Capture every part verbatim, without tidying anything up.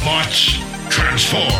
Autobots, transform!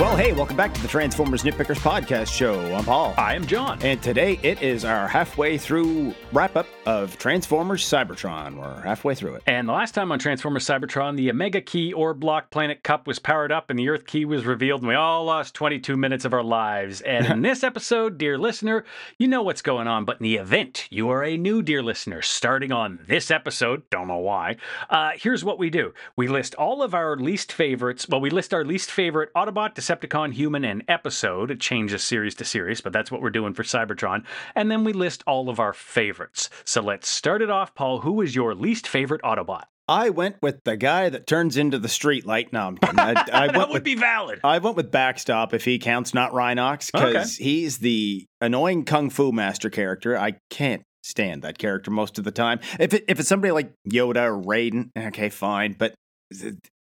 Well, hey, welcome back to the Transformers Nitpickers podcast show. I'm Paul. I am John. And today it is our halfway through wrap-up of Transformers Cybertron. We're halfway through it. And the last time on Transformers Cybertron, the Omega Key Ore Block Planet Cup was powered up and the Earth Key was revealed, and we all lost twenty-two minutes of our lives. And in this episode, dear listener, you know what's going on, but in the event you are a new dear listener starting on this episode, don't know why, uh, here's what we do. We list all of our least favorites. Well, we list our least favorite Autobot, Decepticon, human, and episode. It changes series to series, but that's what we're doing for Cybertron. And then we list all of our favorites. So let's start it off, Paul. Who is your least favorite Autobot? I went with the guy that turns into the streetlight. No, I'm kidding. I, I that went would with, be valid. I went with Backstop, if he counts, not Rhinox, because okay. He's the annoying Kung Fu Master character. I can't stand that character most of the time. If it, if it's somebody like Yoda or Raiden, okay, fine. But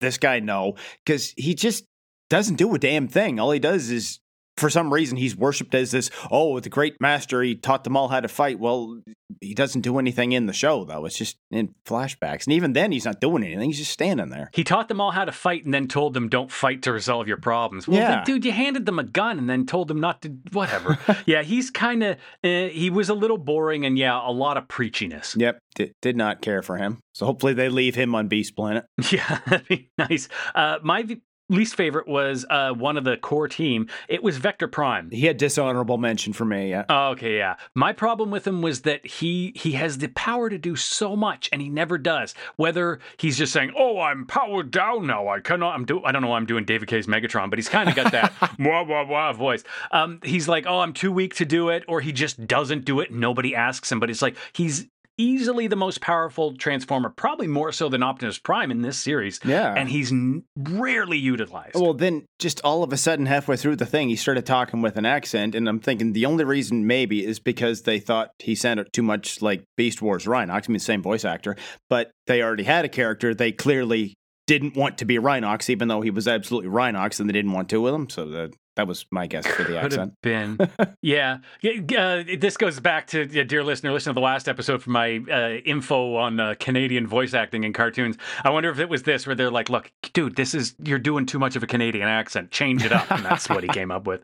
this guy, no, because he just doesn't do a damn thing. All he does is, for some reason, he's worshipped as this, oh, the great master, he taught them all how to fight. Well, he doesn't do anything in the show, though. It's just in flashbacks. And even then, he's not doing anything. He's just standing there. He taught them all how to fight and then told them, don't fight to resolve your problems. Well, yeah. Then, dude, you handed them a gun and then told them not to, whatever. Yeah, he's kind of, eh, he was a little boring and, yeah, a lot of preachiness. Yep. D- did not care for him. So hopefully they leave him on Beast Planet. Yeah, that'd be nice. Uh, my... V- least favorite was uh, one of the core team. It was Vector Prime. He had dishonorable mention for me, yeah. Oh, okay, yeah. My problem with him was that he he has the power to do so much, and he never does. Whether he's just saying, oh, I'm powered down now, I cannot, I'm do- I don't know why I'm doing David Kaye's Megatron, but he's kind of got that wah, wah, wah voice. Um, he's like, oh, I'm too weak to do it, or he just doesn't do it, and nobody asks him, but it's like, he's easily the most powerful Transformer, probably more so than Optimus Prime in this series. Yeah. And he's n- rarely utilized. Well, then just all of a sudden, halfway through the thing, he started talking with an accent. And I'm thinking the only reason maybe is because they thought he sounded too much like Beast Wars Rhinox. I mean, same voice actor, but they already had a character. They clearly didn't want to be Rhinox, even though he was absolutely Rhinox, and they didn't want to with him. So the That was my guess for the accent. Could have been. Yeah. Uh, this goes back to, yeah, dear listener, listen to the last episode for my uh, info on uh, Canadian voice acting in cartoons. I wonder if it was this where they're like, look, dude, this is, you're doing too much of a Canadian accent. Change it up. And that's what he came up with.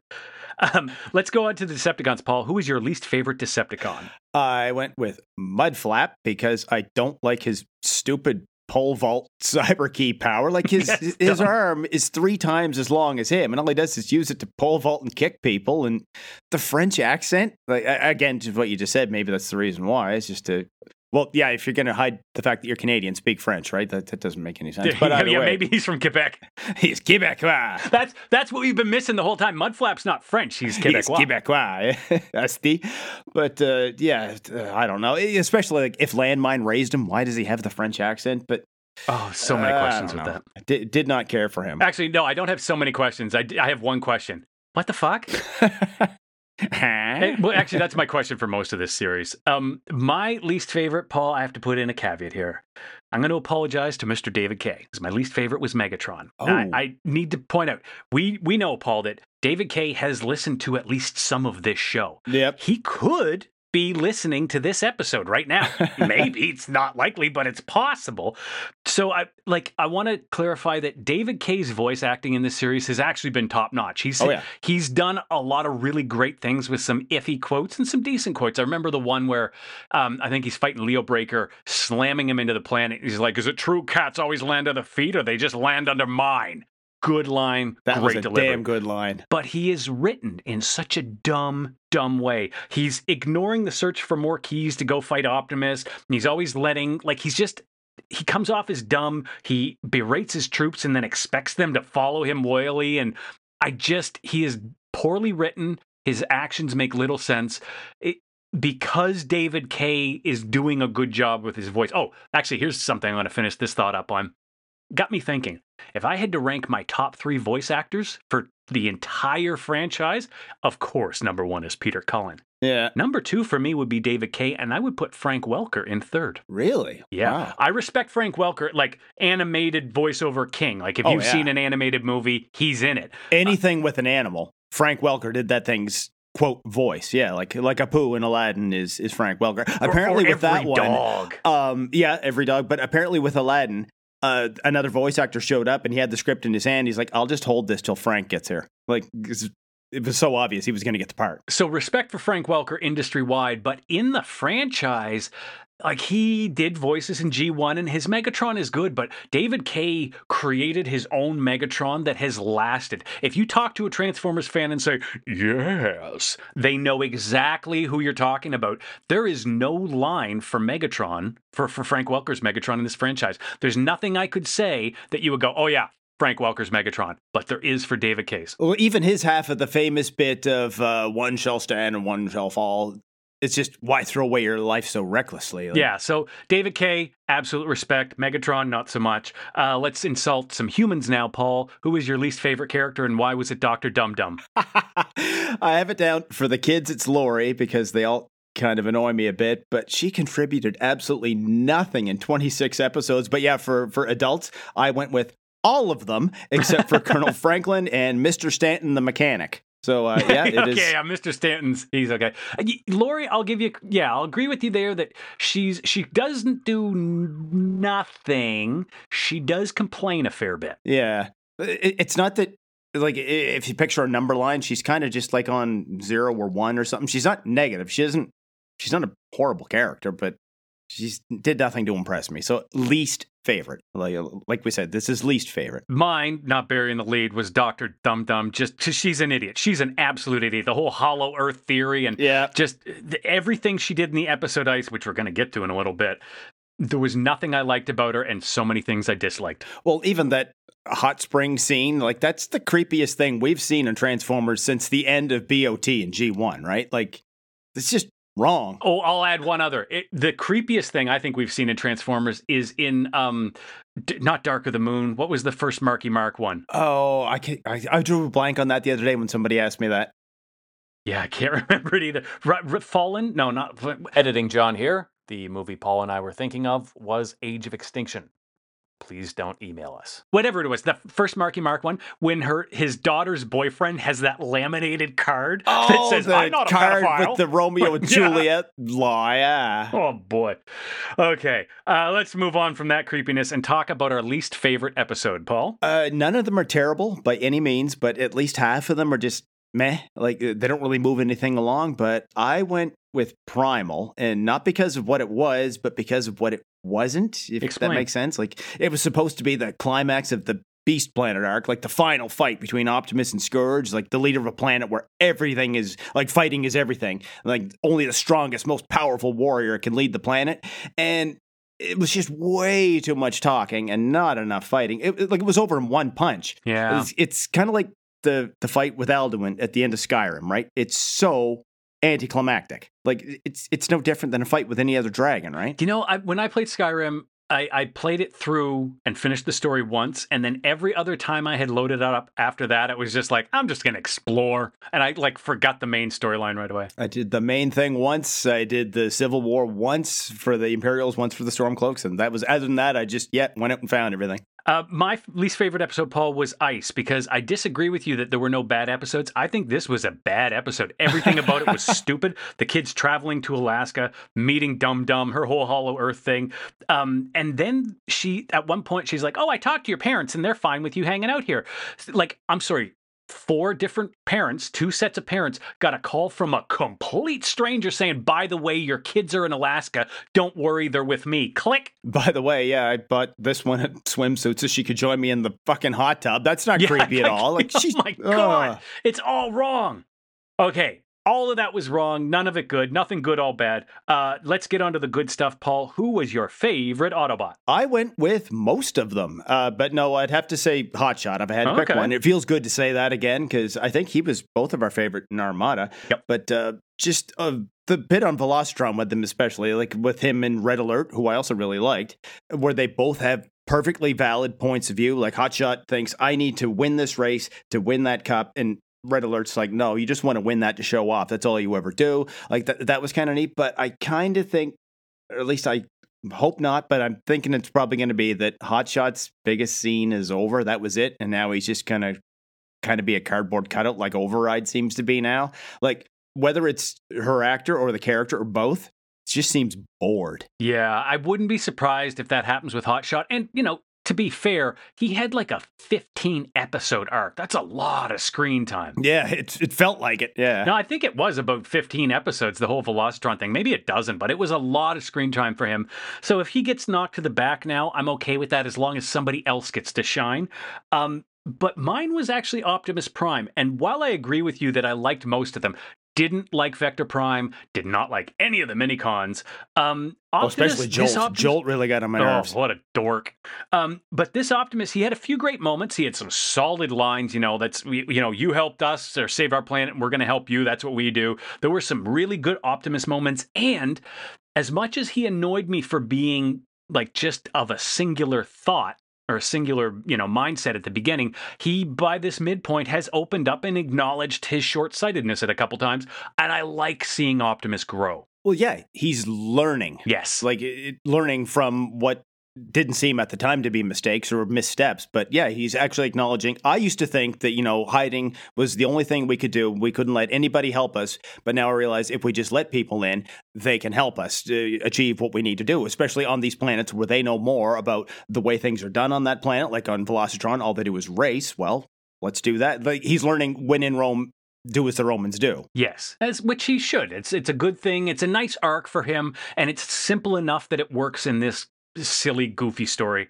Um, let's go on to the Decepticons, Paul. Who is your least favorite Decepticon? I went with Mudflap because I don't like his stupid pole vault cyber key power. Like his his, his arm is three times as long as him, and all he does is use it to pole vault and kick people. And the French accent, like, again, just what you just said, maybe that's the reason why. It's just to, well, yeah, if you're going to hide the fact that you're Canadian, speak French, right? That, that doesn't make any sense. But yeah, yeah, way, maybe he's from Quebec. He's Quebecois. That's that's what we've been missing the whole time. Mudflap's not French. He's Quebecois. He's Quebecois. That's the. But uh, yeah, I don't know. Especially like if Landmine raised him, why does he have the French accent? But oh, so many uh, questions with that. I did, did not care for him. Actually, no, I don't have so many questions. I, I have one question. What the fuck? Well, actually, that's my question for most of this series. Um, my least favorite, Paul, I have to put in a caveat here. I'm going to apologize to Mister David Kaye, because my least favorite was Megatron. Oh. I, I need to point out, we we know, Paul, that David Kaye has listened to at least some of this show. Yep. He could be listening to this episode right now. Maybe it's not likely, but it's possible. So I like I want to clarify that David Kaye's voice acting in this series has actually been top notch. He's oh, yeah. he's done a lot of really great things with some iffy quotes and some decent quotes. I remember the one where um, I think he's fighting Leo Breaker, slamming him into the planet. He's like, "Is it true cats always land at the feet, or they just land under mine?" Good line. That great was a delivery. Damn good line. But he is written in such a dumb, dumb way. He's ignoring the search for more keys to go fight Optimus. And he's always letting, like, he's just, he comes off as dumb. He berates his troops and then expects them to follow him loyally. And I just, he is poorly written. His actions make little sense. It, because David Kaye is doing a good job with his voice. Oh, actually, here's something I'm going to finish this thought up on. Got me thinking. If I had to rank my top three voice actors for the entire franchise, of course, number one is Peter Cullen. Yeah. Number two for me would be David Kaye, and I would put Frank Welker in third. Really? Yeah. Wow. I respect Frank Welker, like animated voiceover king. Like if oh, you've yeah. seen an animated movie, he's in it. Anything uh, with an animal. Frank Welker did that thing's quote voice. Yeah, like like Apu in Aladdin is is Frank Welker. Apparently or, or with that one, dog. um, yeah, every dog. But apparently with Aladdin, uh, another voice actor showed up and he had the script in his hand. He's like, "I'll just hold this till Frank gets here." Like, it was so obvious he was going to get the part. So respect for Frank Welker industry wide, but in the franchise. Like, he did voices in G one, and his Megatron is good, but David Kaye created his own Megatron that has lasted. If you talk to a Transformers fan and say, yes, they know exactly who you're talking about. There is no line for Megatron, for, for Frank Welker's Megatron in this franchise. There's nothing I could say that you would go, oh, yeah. Frank Welker's Megatron, but there is for David Kaye. Well, even his half of the famous bit of uh, one shall stand and one shall fall. It's just, why throw away your life so recklessly? Like, yeah, so David Kaye, absolute respect. Megatron, not so much. Uh, let's insult some humans now, Paul. Who is your least favorite character, and why was it Doctor Dum Dum? I have it down. For the kids, it's Lori, because they all kind of annoy me a bit, but she contributed absolutely nothing in twenty-six episodes. But yeah, for, for adults, I went with all of them, except for Colonel Franklin and Mister Stanton, the mechanic. So, uh, yeah, it okay, is. Okay, uh, Mister Stanton's, he's okay. Lori, I'll give you, yeah, I'll agree with you there that she's she doesn't do n- nothing. She does complain a fair bit. Yeah. It, it's not that, like, if you picture a number line, she's kind of just, like, on zero or one or something. She's not negative. She isn't, she's not a horrible character, but she did nothing to impress me. So, least favorite. Like, like we said, this is least favorite. Mine, not burying the lead, was Doctor Dum Dum. Just, she's an idiot. She's an absolute idiot. The whole hollow earth theory and yeah. just the, everything she did in the episode Ice, which we're going to get to in a little bit, there was nothing I liked about her and so many things I disliked. Well, even that hot spring scene, like, that's the creepiest thing we've seen in Transformers since the end of B O T and G one, right? Like, it's just wrong. Oh, I'll add one other. It, the creepiest thing I think we've seen in Transformers is in um, d- not Dark of the Moon. What was the first Marky Mark one? Oh, I can't, I, I drew a blank on that the other day when somebody asked me that. Yeah, I can't remember it either. R- R- Fallen? No, not editing. John here. The movie Paul and I were thinking of was Age of Extinction. Please don't email us. Whatever it was, the first Marky Mark one, when her his daughter's boyfriend has that laminated card oh, that says, I'm not a pedophile. Card with the Romeo and Juliet yeah. lie. Yeah. Oh, boy. Okay, uh, let's move on from that creepiness and talk about our least favorite episode, Paul. Uh, none of them are terrible by any means, but at least half of them are just meh. Like, they don't really move anything along, but I went with Primal, and not because of what it was, but because of what it wasn't, if Explain. That makes sense. Like, it was supposed to be the climax of the Beast Planet arc, like the final fight between Optimus and Scourge, like the leader of a planet where everything is, like, fighting is everything. Like, only the strongest, most powerful warrior can lead the planet. And it was just way too much talking and not enough fighting. It, it like, it was over in one punch. Yeah. It was, it's kind of like the, the fight with Alduin at the end of Skyrim, right? It's so anticlimactic. Like, it's it's no different than a fight with any other dragon, right? You know, I, when I played Skyrim, I, I played it through and finished the story once, and then every other time I had loaded it up after that, it was just like, I'm just going to explore. And I, like, forgot the main storyline right away. I did the main thing once. I did the Civil War once for the Imperials, once for the Stormcloaks, and that was, other than that, I just, yeah, went out and found everything. Uh, my least favorite episode, Paul, was Ice, because I disagree with you that there were no bad episodes. I think this was a bad episode. Everything about it was stupid. The kids traveling to Alaska, meeting Dum Dum, her whole Hollow Earth thing. Um, and then she, at one point, she's like, oh, I talked to your parents and they're fine with you hanging out here. Like, I'm sorry. Four different parents, two sets of parents, got a call from a complete stranger saying, by the way, your kids are in Alaska. Don't worry, they're with me. Click. By the way, yeah, I bought this one at swimsuits so she could join me in the fucking hot tub. That's not yeah, creepy at all. Like, oh she's, my God. Uh. It's all wrong. Okay. All of that was wrong. None of it good. Nothing good, all bad. Uh, let's get on to the good stuff, Paul. Who was your favorite Autobot? I went with most of them. Uh, but no, I'd have to say Hotshot. I've had a okay. quick one. It feels good to say that again, because I think he was both of our favorite in Armada. Yep. But uh, just uh, the bit on Velocitron with them, especially, like with him and Red Alert, who I also really liked, where they both have perfectly valid points of view. Like, Hotshot thinks, I need to win this race to win that cup, and Red Alert's like, no, you just want to win that to show off. That's all you ever do. Like, that that was kind of neat, but I kind of think, or at least I hope not, but I'm thinking it's probably going to be that Hotshot's biggest scene is over. That was it. And now he's just going to kind of be a cardboard cutout like Override seems to be now. Like, whether it's her actor or the character or both, she just seems bored. Yeah, I wouldn't be surprised if that happens with Hotshot. And, you know, to be fair, he had like a fifteen episode arc. That's a lot of screen time. Yeah, it, it felt like it. Yeah. No, I think it was about fifteen episodes, the whole Velocitron thing. Maybe it doesn't, but it was a lot of screen time for him. So if he gets knocked to the back now, I'm okay with that as long as somebody else gets to shine. Um, but mine was actually Optimus Prime. And while I agree with you that I liked most of them, didn't like Vector Prime, did not like any of the minicons. Um, Optimus, well, especially Jolt. Optimus, Jolt really got on my nerves. Oh, what a dork. Um, but this Optimus, he had a few great moments. He had some solid lines, you know, that's, you know, you helped us or save our planet, and we're going to help you. That's what we do. There were some really good Optimus moments. And as much as he annoyed me for being like just of a singular thought, or a singular, you know, mindset at the beginning, he, by this midpoint, has opened up and acknowledged his short-sightedness at a couple times, and I like seeing Optimus grow. Well, yeah, he's learning. Yes. Like, it, learning from what didn't seem at the time to be mistakes or missteps, but yeah, he's actually acknowledging. I used to think that, you know, hiding was the only thing we could do. We couldn't let anybody help us, but now I realize if we just let people in, they can help us to achieve what we need to do, especially on these planets where they know more about the way things are done on that planet. Like on Velocitron, all they do is race. Well, let's do that. Like, he's learning when in Rome, do as the Romans do. Yes, as which he should. It's, it's a good thing. It's a nice arc for him, and it's simple enough that it works in this silly, goofy story.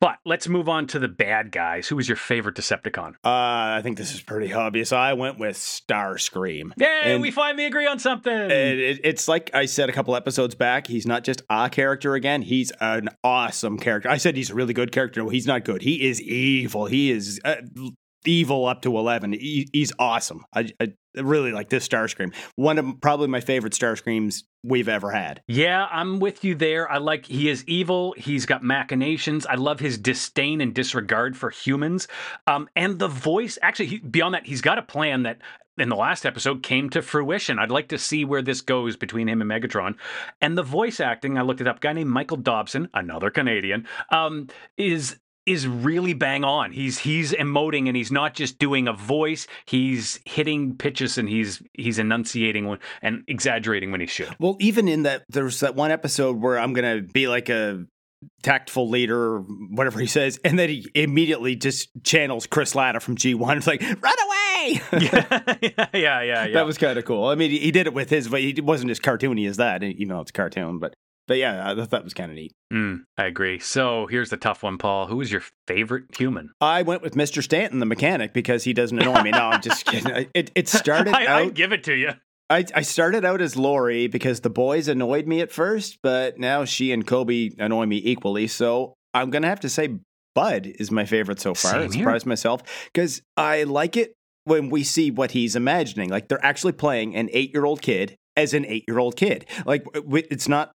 But let's move on to the bad guys. Who was your favorite Decepticon? Uh, I think this is pretty obvious. I went with Starscream. Yay, and we finally agree on something! It, it, it's like I said a couple episodes back, he's not just a character again, he's an awesome character. I said he's a really good character. No, he's not good. He is evil. He is uh, evil up to eleven. He, he's awesome. I, I really like this Starscream. One of probably my favorite Starscreams we've ever had. Yeah, I'm with you there. I like, he is evil. He's got machinations. I love his disdain and disregard for humans. Um, and the voice, actually, he, beyond that, he's got a plan that in the last episode came to fruition. I'd like to see where this goes between him and Megatron. And the voice acting, I looked it up, a guy named Michael Dobson, another Canadian, um, is... is really bang on. He's he's emoting, and he's not just doing a voice. He's hitting pitches, and he's he's enunciating and exaggerating when he should. Well, even in that, there's that one episode where I'm going to be like a tactful leader, whatever he says, and then he immediately just channels Chris Latta from G one. It's like, run away! yeah, yeah, yeah, yeah. That was kind of cool. I mean, he, he did it with his, but he wasn't as cartoony as that. You know, it's a cartoon, but... But yeah, I thought that was kind of neat. Mm, I agree. So here's the tough one, Paul. Who is your favorite human? I went with Mister Stanton, the mechanic, because he doesn't annoy me. No, I'm just kidding. It, it started I, out... I give it to you. I, I started out as Lori because the boys annoyed me at first, but now she and Kobe annoy me equally. So I'm going to have to say Bud is my favorite so far. I surprised myself because I like it when we see what he's imagining. Like, they're actually playing an eight-year-old kid as an eight-year-old kid. Like, it's not...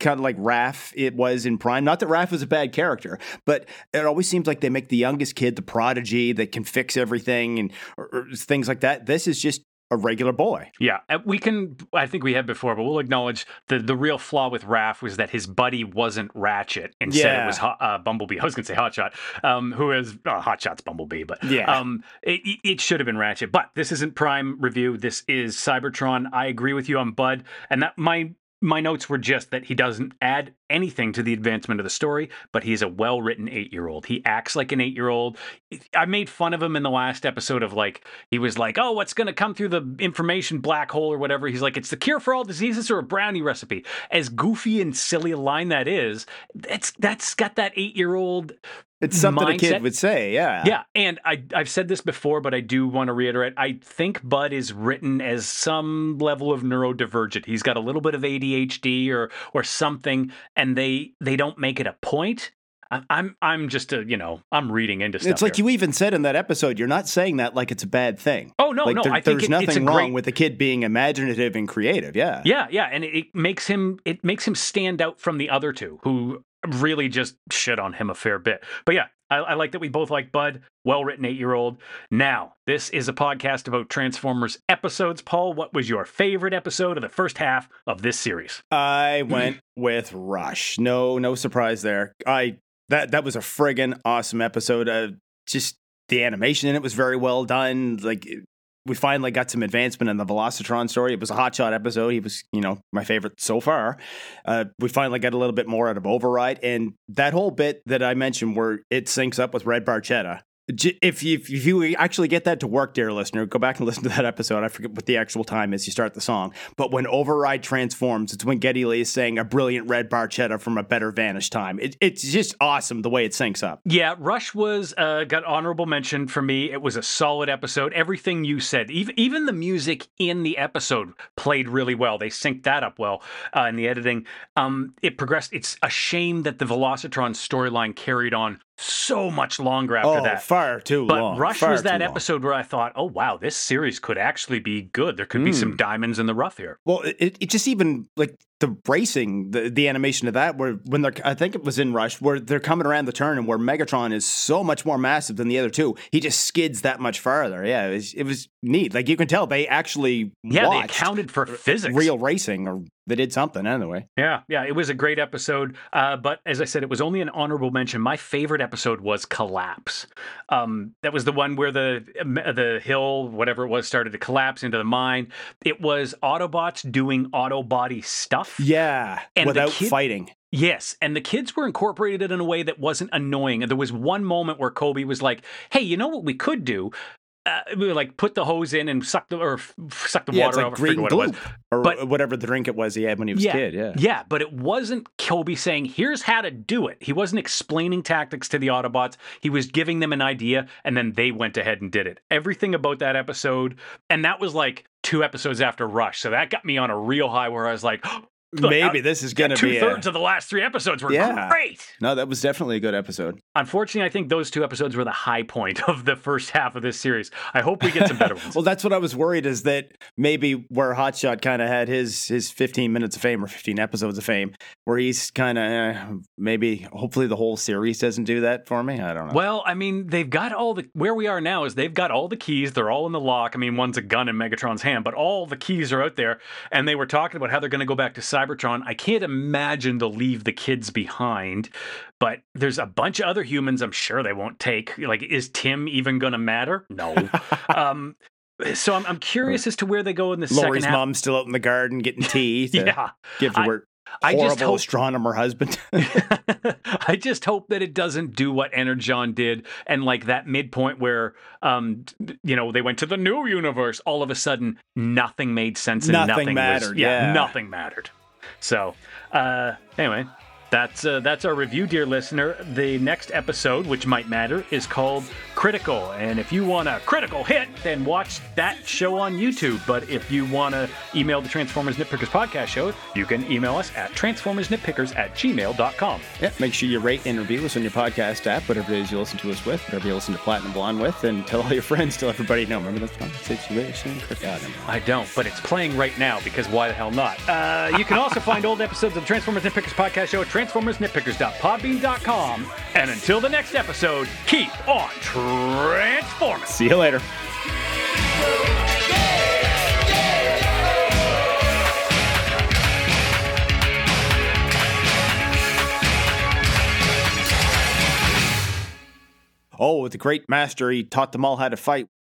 kind of like Raph it was in Prime. Not that Raph was a bad character, but it always seems like they make the youngest kid the prodigy that can fix everything and or, or things like that. This is just a regular boy. Yeah, we can, I think we have before, but we'll acknowledge the, the real flaw with Raph was that his buddy wasn't Ratchet. Instead, yeah. it was uh, Bumblebee. I was going to say Hotshot, um, who is, uh, Hotshot's Bumblebee, but yeah. um, it, it should have been Ratchet. But this isn't Prime Review. This is Cybertron. I agree with you on Bud. And that my... My notes were just that he doesn't add anything to the advancement of the story, but he's a well-written eight-year-old. He acts like an eight-year-old. I made fun of him in the last episode of, like, he was like, oh, what's going to come through the information black hole or whatever? He's like, it's the cure for all diseases or a brownie recipe. As goofy and silly a line that is, that's, that's got that eight-year-old... It's something mindset. A kid would say, yeah. Yeah, and I, I've said this before, but I do want to reiterate. I think Bud is written as some level of neurodivergent. He's got a little bit of A D H D or or something, and they they don't make it a point. I'm I'm just a, you know, I'm reading into stuff. It's like here. You even said in that episode, you're not saying that like it's a bad thing. Oh, no, like no. There, I think there's it, nothing it's a wrong great... with a kid being imaginative and creative. Yeah. Yeah, yeah. And it, it makes him it makes him stand out from the other two who really just shit on him a fair bit. But yeah, I, I like that we both like Bud, well-written eight-year-old. Now, this is a podcast about Transformers episodes. Paul, what was your favorite episode of the first half of this series? I went with Rush. No, no surprise there. I That that was a friggin' awesome episode. Uh, just the animation in it was very well done. Like, we finally got some advancement in the Velocitron story. It was a Hotshot episode. He was, you know, my favorite so far. Uh, we finally got a little bit more out of Override. And that whole bit that I mentioned where it syncs up with Red Barchetta. If you, if you actually get that to work, dear listener, go back and listen to that episode. I forget what the actual time is you start the song. But when Override transforms, it's when Geddy Lee is saying a brilliant Red Barchetta from a better vanished time. It, it's just awesome the way it syncs up. Yeah, Rush was uh, got honorable mention for me. It was a solid episode. Everything you said, even, even the music in the episode played really well. They synced that up well uh, in the editing. Um, it progressed. It's a shame that the Velocitron storyline carried on so much longer after oh, that. Oh, far too but long. But Rush far was that episode long. Where I thought, oh, wow, this series could actually be good. There could mm. be some diamonds in the rough here. Well, it, it just even, like, the racing, the, the animation of that, where when they're, I think it was in Rush, where they're coming around the turn and where Megatron is so much more massive than the other two, he just skids that much farther. Yeah, it was, it was neat. Like, you can tell they actually yeah, watched. Yeah, they accounted for physics. Real racing, or they did something anyway. Yeah, yeah, it was a great episode. Uh, but as I said, it was only an honorable mention. My favorite episode was Collapse. Um, that was the one where the the hill, whatever it was, started to collapse into the mine. It was Autobots doing Autobody stuff. Yeah, and without kid- fighting. Yes, and the kids were incorporated in a way that wasn't annoying. And there was one moment where Kobe was like, hey, you know what we could do? Uh, we were like put the hose in and suck the or f- suck the yeah, water out. Like I forget what it was, or but, whatever the drink it was he had when he was yeah, a kid. Yeah, yeah, but it wasn't Kobe saying, "Here's how to do it." He wasn't explaining tactics to the Autobots. He was giving them an idea, and then they went ahead and did it. Everything about that episode, and that was like two episodes after Rush, so that got me on a real high where I was like. Look, maybe this is going to be two-thirds a... of the last three episodes were yeah. great. No, that was definitely a good episode. Unfortunately, I think those two episodes were the high point of the first half of this series. I hope we get some better ones. Well, that's what I was worried is that maybe where Hotshot kind of had his his fifteen minutes of fame or fifteen episodes of fame, where he's kind of eh, maybe hopefully the whole series doesn't do that for me. I don't know. Well, I mean, they've got all the where we are now is they've got all the keys. They're all in the lock. I mean, one's a gun in Megatron's hand, but all the keys are out there. And they were talking about how they're going to go back to Cybertron. Cybertron, I can't imagine they'll leave the kids behind, but there's a bunch of other humans I'm sure they won't take. Like, is Tim even going to matter? No. um, so I'm, I'm curious as to where they go in the Lori's second half. Lori's mom's still out in the garden getting tea. Yeah. Give to work. I just hope, astronomer husband. I just hope that it doesn't do what Energon did, and like that midpoint where, um, you know, they went to the new universe. All of a sudden, nothing made sense. And nothing, nothing mattered. Was, yeah, yeah, nothing mattered. So, uh, anyway, that's uh, that's our review, dear listener. The next episode, which might matter, is called Critical. And if you want a critical hit, then watch that show on YouTube. But if you want to email the Transformers Nitpickers podcast show, you can email us at transformers nitpickers at gmail dot com. Yeah, make sure you rate and review us on your podcast app, whatever it is you listen to us with, whatever you listen to Platinum Blonde with, and tell all your friends, tell everybody, no, remember that's not the situation? Critical. I don't, but it's playing right now, because why the hell not? Uh, you can also find old episodes of the Transformers Nitpickers podcast show at transformers nitpickers dot podbean dot com. And until the next episode, keep on transforming. See you later. Oh, the great master, he taught them all how to fight.